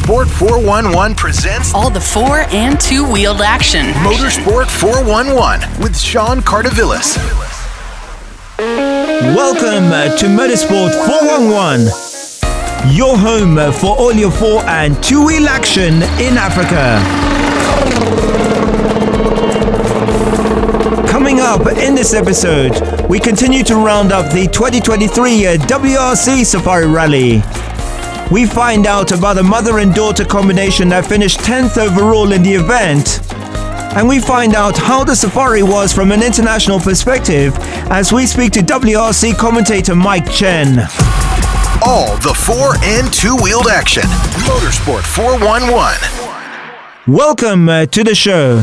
Motorsport 411 presents all the four and two-wheeled action. Motorsport 411 with Sean Carter-Villis. Welcome to Motorsport 411, your home for all your four and two-wheel action in Africa. Coming up in this episode, we continue to round up the 2023 WRC Safari Rally. We find out about a mother and daughter combination that finished 10th overall in the event. And we find out how the safari was from an international perspective as we speak to WRC commentator Mike Chen. All the four and two-wheeled action. Motorsport 411. Welcome to the show.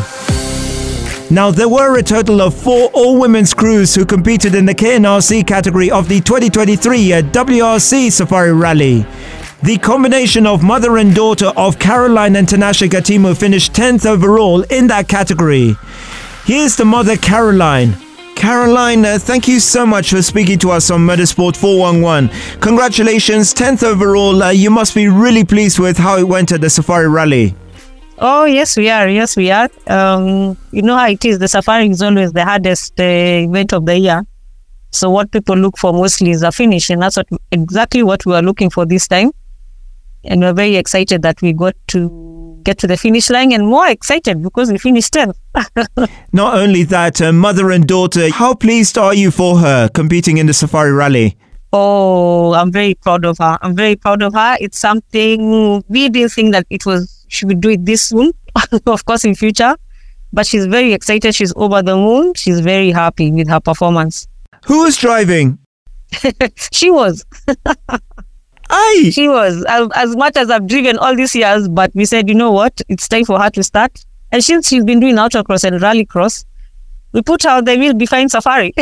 Now, there were a total of four all-women's crews who competed in the KNRC category of the 2023 WRC Safari Rally. The combination of mother and daughter of Caroline and Tinashe Gatimu finished 10th overall in that category. Here's the mother, Caroline. Caroline, thank you so much for speaking to us on Motorsport 411. Congratulations, 10th overall. You must be really pleased with how it went at the Safari Rally. Oh, yes, we are. Yes, we are. You know how it is. The Safari is always the hardest event of the year. So what people look for mostly is a finish. And that's exactly what we are looking for this time. And we're very excited that we got to get to the finish line, and more excited because we finished 10th. Not only that, mother and daughter, how pleased are you for her competing in the Safari Rally? Oh, I'm very proud of her. It's something we didn't think that she would do it this soon, of course in future. But she's very excited. She's over the moon. She's very happy with her performance. Who was driving? She was. She was, as much as I've driven all these years, but we said, you know what, it's time for her to start. And since she's been doing autocross and rallycross, we put her on the wheel behind Safari.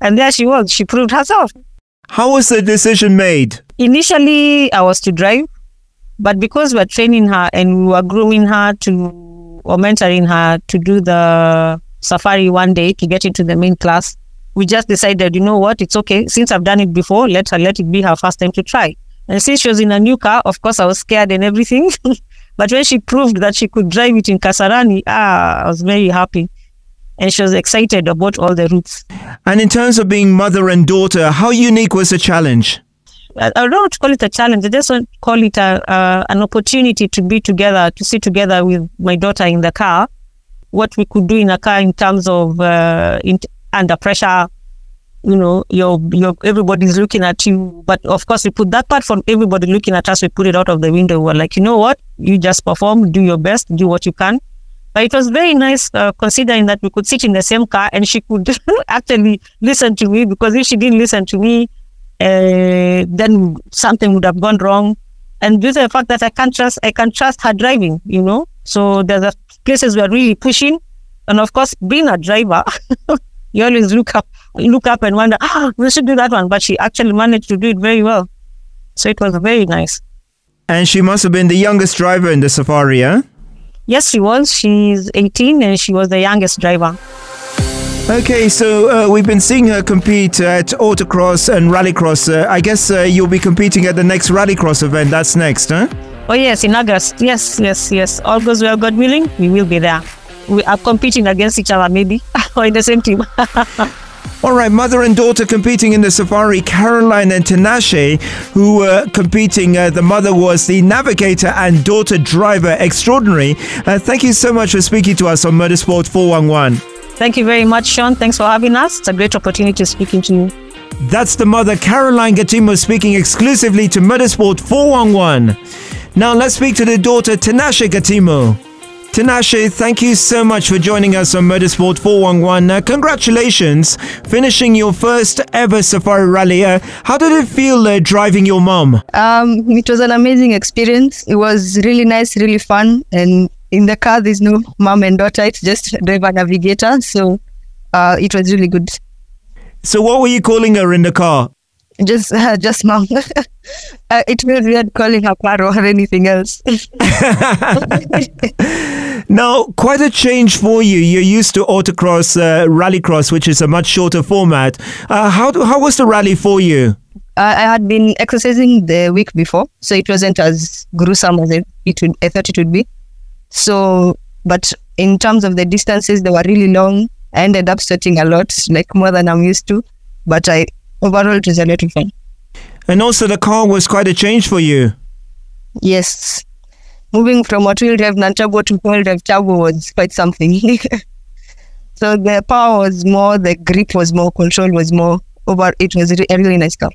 And there she was. She proved herself. How was the decision made? Initially, I was to drive, but because we were training her and we were grooming her or mentoring her to do the Safari one day to get into the main class, we just decided, you know what, it's okay. Since I've done it before, let it be her first time to try. And since she was in a new car, of course, I was scared and everything. But when she proved that she could drive it in Kasarani, I was very happy. And she was excited about all the routes. And in terms of being mother and daughter, how unique was the challenge? I don't want to call it a challenge. I just want to call it an opportunity to be together, to sit together with my daughter in the car. What we could do in a car in terms of... under pressure, you know, everybody's looking at you. But of course, we put that part from everybody looking at us, we put it out of the window. We're like, you know what? You just perform, do your best, do what you can. But it was very nice considering that we could sit in the same car and she could actually listen to me, because if she didn't listen to me, then something would have gone wrong. And due to the fact that I can trust her driving, you know. So there's places we're really pushing. And of course, being a driver, you always look up and wonder, we should do that one. But she actually managed to do it very well. So it was very nice. And she must have been the youngest driver in the Safari, eh? Yes, she was. She's 18 and she was the youngest driver. Okay, so we've been seeing her compete at autocross and rallycross. I guess you'll be competing at the next rallycross event. That's next, huh? Oh, yes, in August. Yes. All goes well, God willing, we will be there. We are competing against each other, maybe, or in the same team. All right, mother and daughter competing in the Safari, Caroline and Tinashe, who were competing. The mother was the navigator and daughter driver extraordinary. Thank you so much for speaking to us on Motorsport 411. Thank you very much, Sean. Thanks for having us. It's a great opportunity speaking to you. That's the mother, Caroline Gatimu, speaking exclusively to Motorsport 411. Now let's speak to the daughter, Tinashe Gatimu. Tinashe, thank you so much for joining us on Motorsport 411. Congratulations, finishing your first ever Safari Rally. How did it feel driving your mom? It was an amazing experience. It was really nice, really fun. And in the car, there's no mom and daughter. It's just driver navigator. So it was really good. So what were you calling her in the car? Just mom. It feels weird calling her Paro or anything else. Now, quite a change for you. You're used to autocross, rallycross, which is a much shorter format. How was the rally for you? I had been exercising the week before, so it wasn't as gruesome as I thought it would be. So, but in terms of the distances, they were really long. I ended up sweating a lot, like more than I'm used to. But overall, it was a lot of fun. And also, the car was quite a change for you. Yes. Moving from a two-wheel drive Nanchabo to four-wheel drive Turbo was quite something. So the power was more, the grip was more, control was more. It was a really nice car.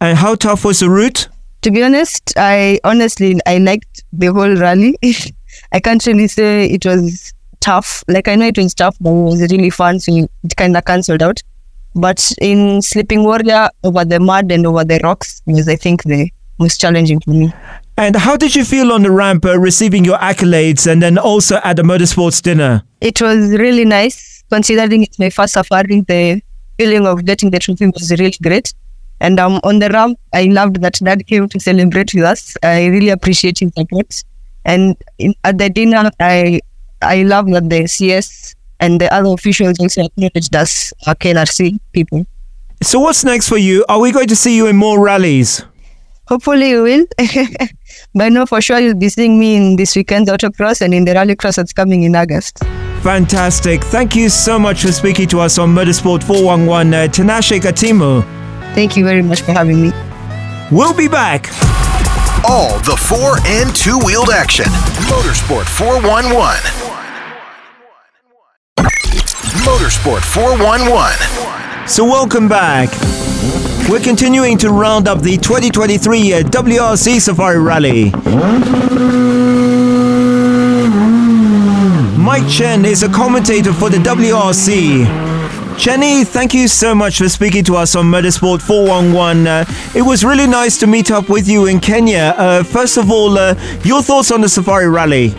And how tough was the route? To be honest, I liked the whole rally. I can't really say it was tough. Like, I know it was tough, but it was really fun, so it kind of cancelled out. But in Sleeping Warrior, over the mud and over the rocks was, I think, the most challenging for me. And how did you feel on the ramp receiving your accolades and then also at the Motorsports dinner? It was really nice. Considering it's my first safari, the feeling of getting the trophy was really great. And on the ramp, I loved that Dad came to celebrate with us. I really appreciate his support. And at the dinner, I love that the CS and the other officials also acknowledged us, our KNRC people. So what's next for you? Are we going to see you in more rallies? Hopefully you will. But no, for sure you'll be seeing me in this weekend's autocross and in the rallycross that's coming in August. Fantastic. Thank you so much for speaking to us on Motorsport 411, Tinashe Gatimu. Thank you very much for having me. We'll be back. All the 4 and 2 wheeled action. Motorsport 411. Motorsport 411. So welcome back. We're continuing to round up the 2023 WRC Safari Rally. Mike Chen is a commentator for the WRC. Chenny, thank you so much for speaking to us on Motorsport 411. It was really nice to meet up with you in Kenya. First of all, your thoughts on the Safari Rally?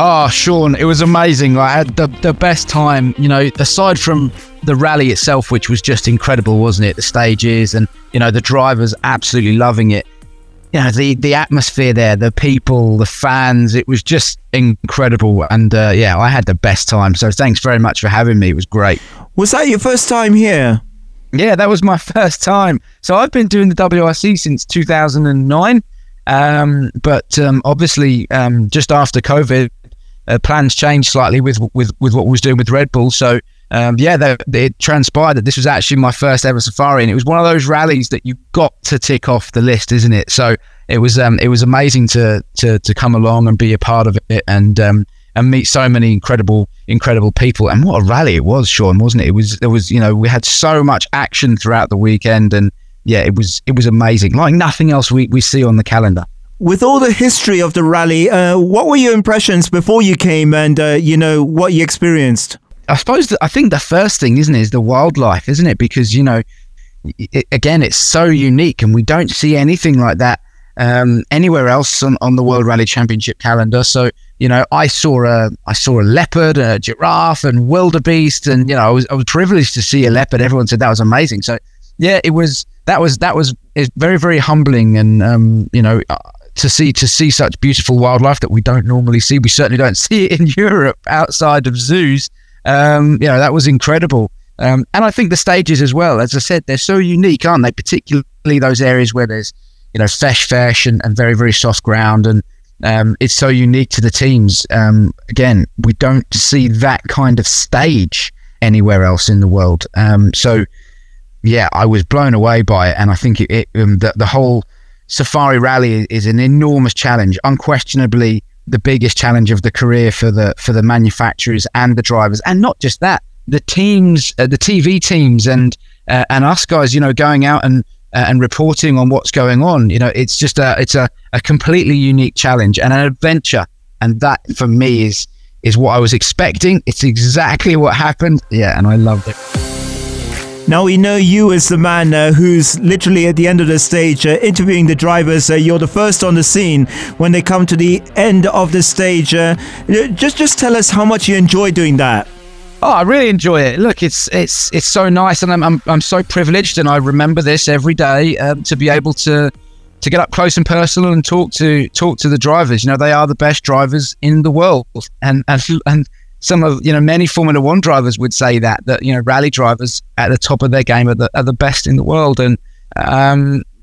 Oh, Sean, it was amazing. I had the best time, you know, aside from the rally itself, which was just incredible, wasn't it? The stages and, you know, the drivers absolutely loving it. You know, the atmosphere there, the people, the fans, it was just incredible. And yeah, I had the best time. So thanks very much for having me. It was great. Was that your first time here? Yeah, that was my first time. So I've been doing the WRC since 2009. But obviously, just after COVID, plans changed slightly with what we was doing with Red Bull. So, it transpired that this was actually my first ever safari. And it was one of those rallies that you've got to tick off the list, isn't it? So it was amazing to come along and be a part of it and meet so many incredible people. And what a rally it was, Sean, wasn't it? It was, you know, we had so much action throughout the weekend. And yeah, it was amazing. Like nothing else we see on the calendar. With all the history of the rally, what were your impressions before you came and, you know, what you experienced? I suppose, I think the first thing, isn't it, is the wildlife, isn't it? Because, you know, again, it's so unique and we don't see anything like that anywhere else on the World Rally Championship calendar. So, you know, I saw a leopard, a giraffe and wildebeest. And, you know, I was privileged to see a leopard. Everyone said that was amazing. So, yeah, it was very, very humbling and, you know, to see such beautiful wildlife that we don't normally see. We certainly don't see it in Europe outside of zoos. You know, that was incredible. And I think the stages as well, as I said, they're so unique, aren't they? Particularly those areas where there's, you know, fresh and very, very soft ground. And it's so unique to the teams. Again, we don't see that kind of stage anywhere else in the world. So, yeah, I was blown away by it. And I think the whole Safari Rally is an enormous challenge, unquestionably the biggest challenge of the career for the manufacturers and the drivers, and not just that, the teams, the TV teams, and us guys, you know, going out and reporting on what's going on. You know, it's just a completely unique challenge and an adventure, and that for me is what I was expecting. It's exactly what happened. Yeah, and I loved it. Now we know you as the man who's literally at the end of the stage interviewing the drivers. You're the first on the scene when they come to the end of the stage. Just tell us how much you enjoy doing that. Oh, I really enjoy it. Look, it's so nice, and I'm so privileged, and I remember this every day to be able to get up close and personal and talk to the drivers. You know, they are the best drivers in the world, and some of, you know, many Formula One drivers would say that, you know, rally drivers at the top of their game are the best in the world. And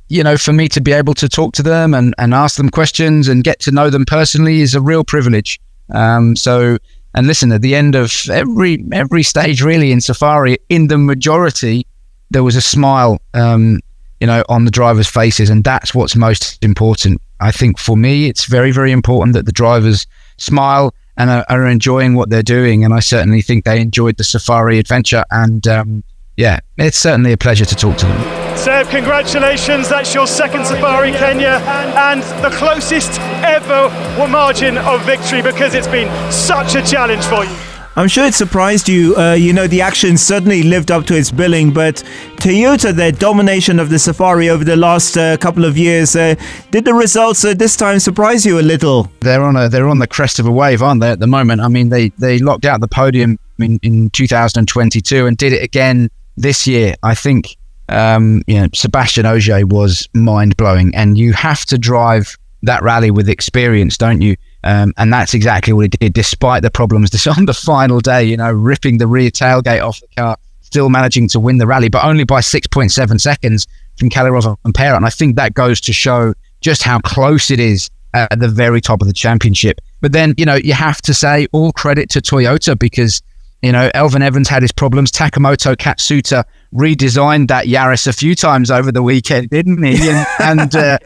you know, for me to be able to talk to them and ask them questions and get to know them personally is a real privilege. So, and listen, at the end of every stage really in Safari, in the majority, there was a smile, you know, on the drivers' faces. And that's what's most important. I think for me, it's very, very important that the drivers smile and are enjoying what they're doing. And I certainly think they enjoyed the Safari adventure. And yeah, it's certainly a pleasure to talk to them. Seb, congratulations. That's your second Safari Kenya and the closest ever margin of victory, because it's been such a challenge for you. I'm sure it surprised you. You know, the action certainly lived up to its billing, but Toyota, their domination of the Safari over the last couple of years, did the results this time surprise you a little? They're on the crest of a wave, aren't they, at the moment? I mean, they locked out the podium in 2022 and did it again this year. I think, you know, Sebastian Ogier was mind-blowing, and you have to drive that rally with experience, don't you? And that's exactly what it did, despite the problems. This on the final day, you know, ripping the rear tailgate off the car, still managing to win the rally, but only by 6.7 seconds from Kalle Rovanperä. And I think that goes to show just how close it is at the very top of the championship. But then, you know, you have to say all credit to Toyota, because, you know, Elvin Evans had his problems. Takamoto Katsuta redesigned that Yaris a few times over the weekend, didn't he? And the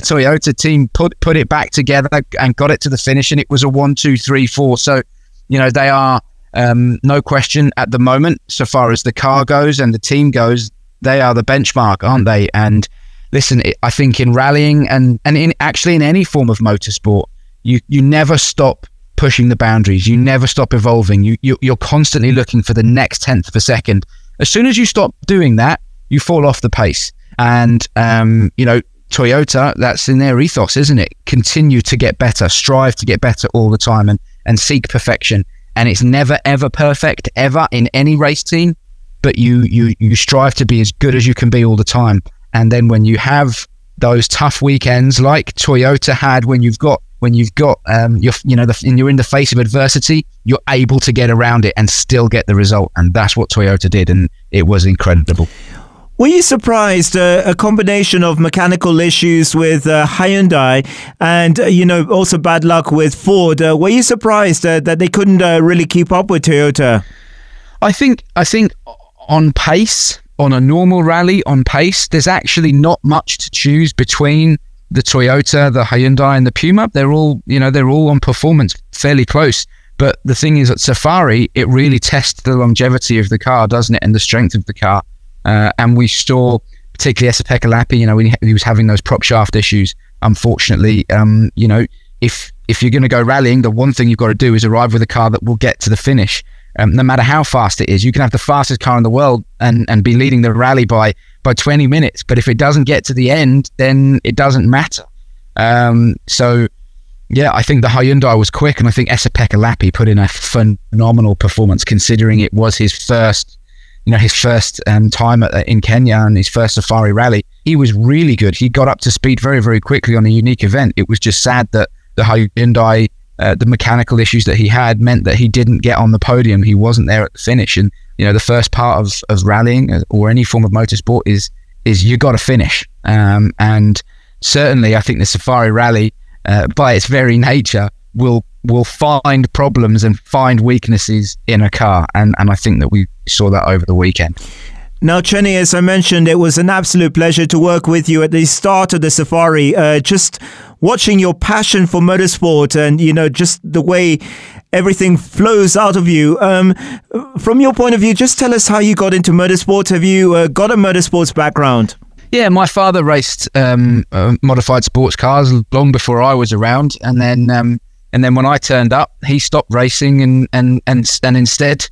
Toyota team put it back together and got it to the finish, and it was a 1-2-3-4. So, you know, they are, no question at the moment, so far as the car goes and the team goes, they are the benchmark, aren't they? And listen, I think in rallying and in actually in any form of motorsport, you never stop pushing the boundaries. You never stop evolving. You're constantly looking for the next tenth of a second. As soon as you stop doing that, you fall off the pace. And, you know, Toyota, that's in their ethos, isn't it? Continue to get better, strive to get better all the time, and seek perfection. And it's never, ever perfect, ever, in any race team. But you strive to be as good as you can be all the time. And then when you have those tough weekends like Toyota had, when you've got, you're in the face of adversity, you're able to get around it and still get the result. And that's what Toyota did. And it was incredible. Were you surprised, a combination of mechanical issues with Hyundai and, you know, also bad luck with Ford? Were you surprised that they couldn't really keep up with Toyota? I think on pace, on a normal rally, on pace, there's actually not much to choose between the Toyota, the Hyundai and the Puma. They're all on performance fairly close. But the thing is, at Safari, it really tests the longevity of the car, doesn't it? And the strength of the car. And we saw, particularly Esapekka Lappi, you know, when he was having those prop shaft issues, unfortunately, you know, if you're going to go rallying, the one thing you've got to do is arrive with a car that will get to the finish. No matter how fast it is, you can have the fastest car in the world and be leading the rally by 20 minutes. But if it doesn't get to the end, then it doesn't matter. So, yeah, I think the Hyundai was quick. And I think Esapekka Lappi put in a phenomenal performance, considering it was his first time in Kenya and his first Safari rally. He was really good. He got up to speed very, very quickly on a unique event. It was just sad that the Hyundai, the mechanical issues that he had meant that he didn't get on the podium. He wasn't there at the finish. And, you know, the first part of rallying or any form of motorsport is you got to finish. And certainly I think the Safari Rally, by its very nature, will find problems and find weaknesses in a car. And I think that we saw that over the weekend. Now, Chenny, as I mentioned, it was an absolute pleasure to work with you at the start of the Safari. Just watching your passion for motorsport and, you know, just the way everything flows out of you. From your point of view, just tell us how you got into motorsport. Have you got a motorsports background? Yeah, my father raced modified sports cars long before I was around. And then when I turned up, he stopped racing and instead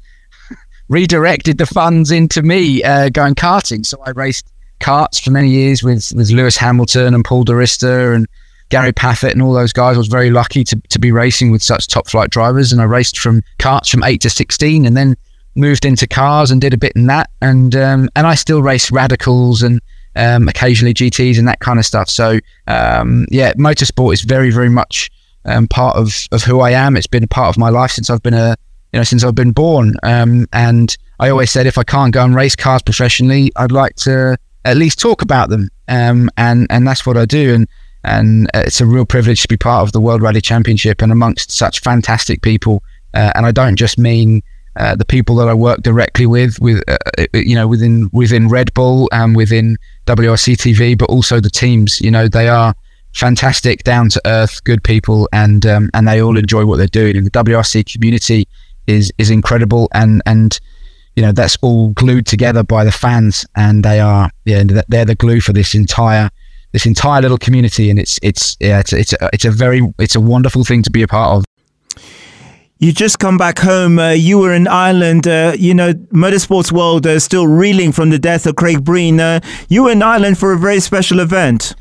redirected the funds into me going karting. So I raced karts for many years with Lewis Hamilton and Paul de Resta and Gary Paffett and all those guys. I was very lucky to be racing with such top flight drivers, and I raced from karts from 8 to 16 and then moved into cars and did a bit in that, and I still race radicals and occasionally GTs and that kind of stuff. So yeah, motorsport is very, very much part of who I am. It's been a part of my life since I've been since I've been born. And I always said, if I can't go and race cars professionally, I'd like to at least talk about them. And that's what I do. And it's a real privilege to be part of the World Rally Championship and amongst such fantastic people. And I don't just mean the people that I work directly within Red Bull and within WRC TV, but also the teams. You know, they are fantastic, down to earth, good people, and they all enjoy what they're doing. And the WRC community is incredible, and you know, that's all glued together by the fans, and they are they're the glue for this entire little community, and it's a wonderful thing to be a part of. You just come back home. You were in Ireland. Motorsports world still reeling from the death of Craig Breen. You were in Ireland for a very special event.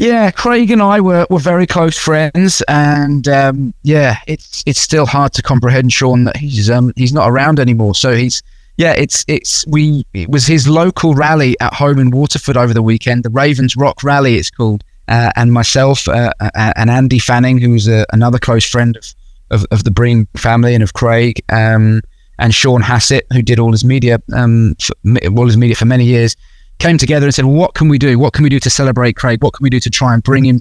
Yeah, Craig and I were very close friends, and it's still hard to comprehend, Sean, that he's not around anymore. So it was his local rally at home in Waterford over the weekend, the Ravens Rock Rally it's called, and myself and Andy Fanning, who was another close friend of the Breen family and of Craig, and Sean Hassett, who did all his media for many years, came together and said, well, what can we do? What can we do to celebrate Craig? What can we do to try and bring him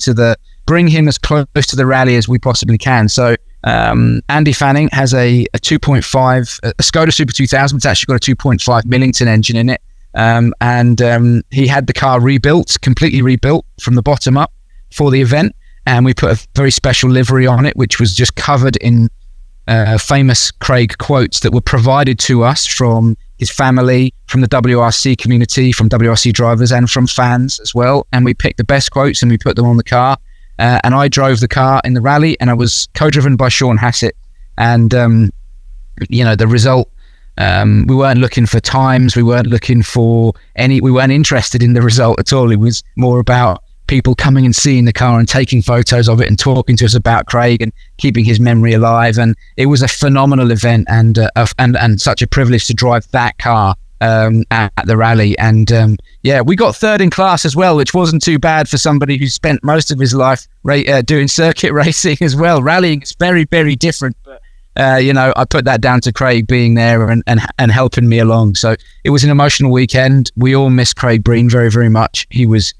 as close to the rally as we possibly can? So Andy Fanning has a 2.5, a Skoda Super 2000. It's actually got a 2.5 Millington engine in it. He had the car completely rebuilt from the bottom up for the event. And we put a very special livery on it, which was just covered in famous Craig quotes that were provided to us from his family, from the WRC community, from WRC drivers, and from fans as well. And we picked the best quotes and we put them on the car. And I drove the car in the rally, and I was co-driven by Sean Hassett. And, the result, we weren't looking for times. We weren't looking for we weren't interested in the result at all. It was more about people coming and seeing the car and taking photos of it and talking to us about Craig and keeping his memory alive. And it was a phenomenal event and such a privilege to drive that car at the rally. And we got third in class as well, which wasn't too bad for somebody who spent most of his life doing circuit racing as well. Rallying is very, very different, but I put that down to Craig being there and helping me along. So it was an emotional weekend. We all miss Craig Breen very, very much. He was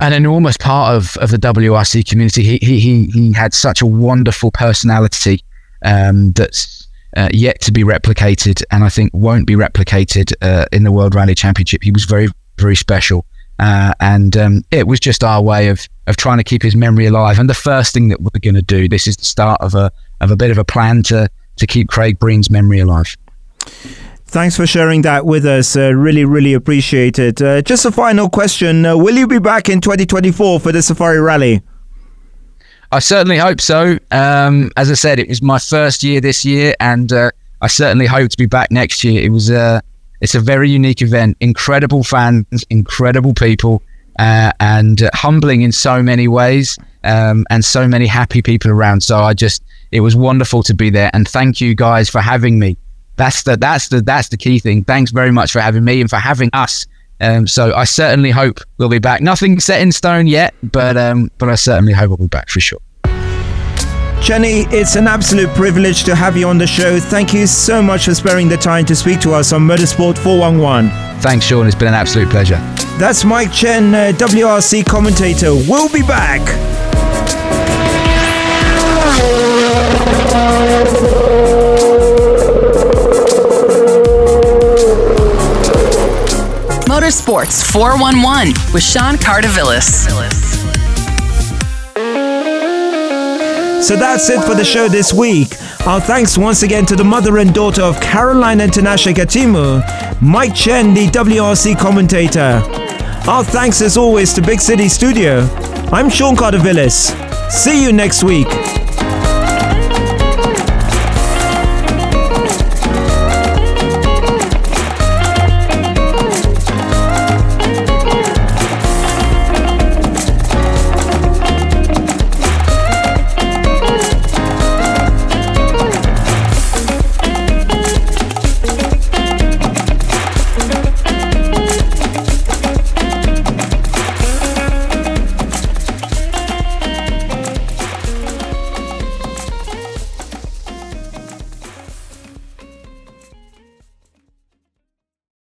an enormous part of the WRC community. He had such a wonderful personality that's yet to be replicated, and I think won't be replicated in the World Rally Championship. He was very, very special, and it was just our way of trying to keep his memory alive. And the first thing that we're going to do, this is the start of a bit of a plan to keep Craig Breen's memory alive. Thanks for sharing that with us. Really, really appreciate it. Just a final question. Will you be back in 2024 for the Safari Rally? I certainly hope so. As I said, it was my first year this year, and I certainly hope to be back next year. It's a very unique event. Incredible fans, incredible people, and humbling in so many ways, and so many happy people around. So it was wonderful to be there. And thank you guys for having me. That's the key thing. Thanks very much for having me and for having us. So I certainly hope we'll be back. Nothing set in stone yet, but I certainly hope we'll be back for sure. Chenny, it's an absolute privilege to have you on the show. Thank you so much for sparing the time to speak to us on Motorsport 411. Thanks, Sean. It's been an absolute pleasure. That's Mike Chen, WRC commentator. We'll be back. Motorsports 411 with Sean Carter-Villis. So that's it for the show this week. Our thanks once again to the mother and daughter of Caroline and Tinashe Gatimu, Mike Chen, the WRC commentator. Our thanks as always to Big City Studio. I'm Sean Carter-Villis. See you next week.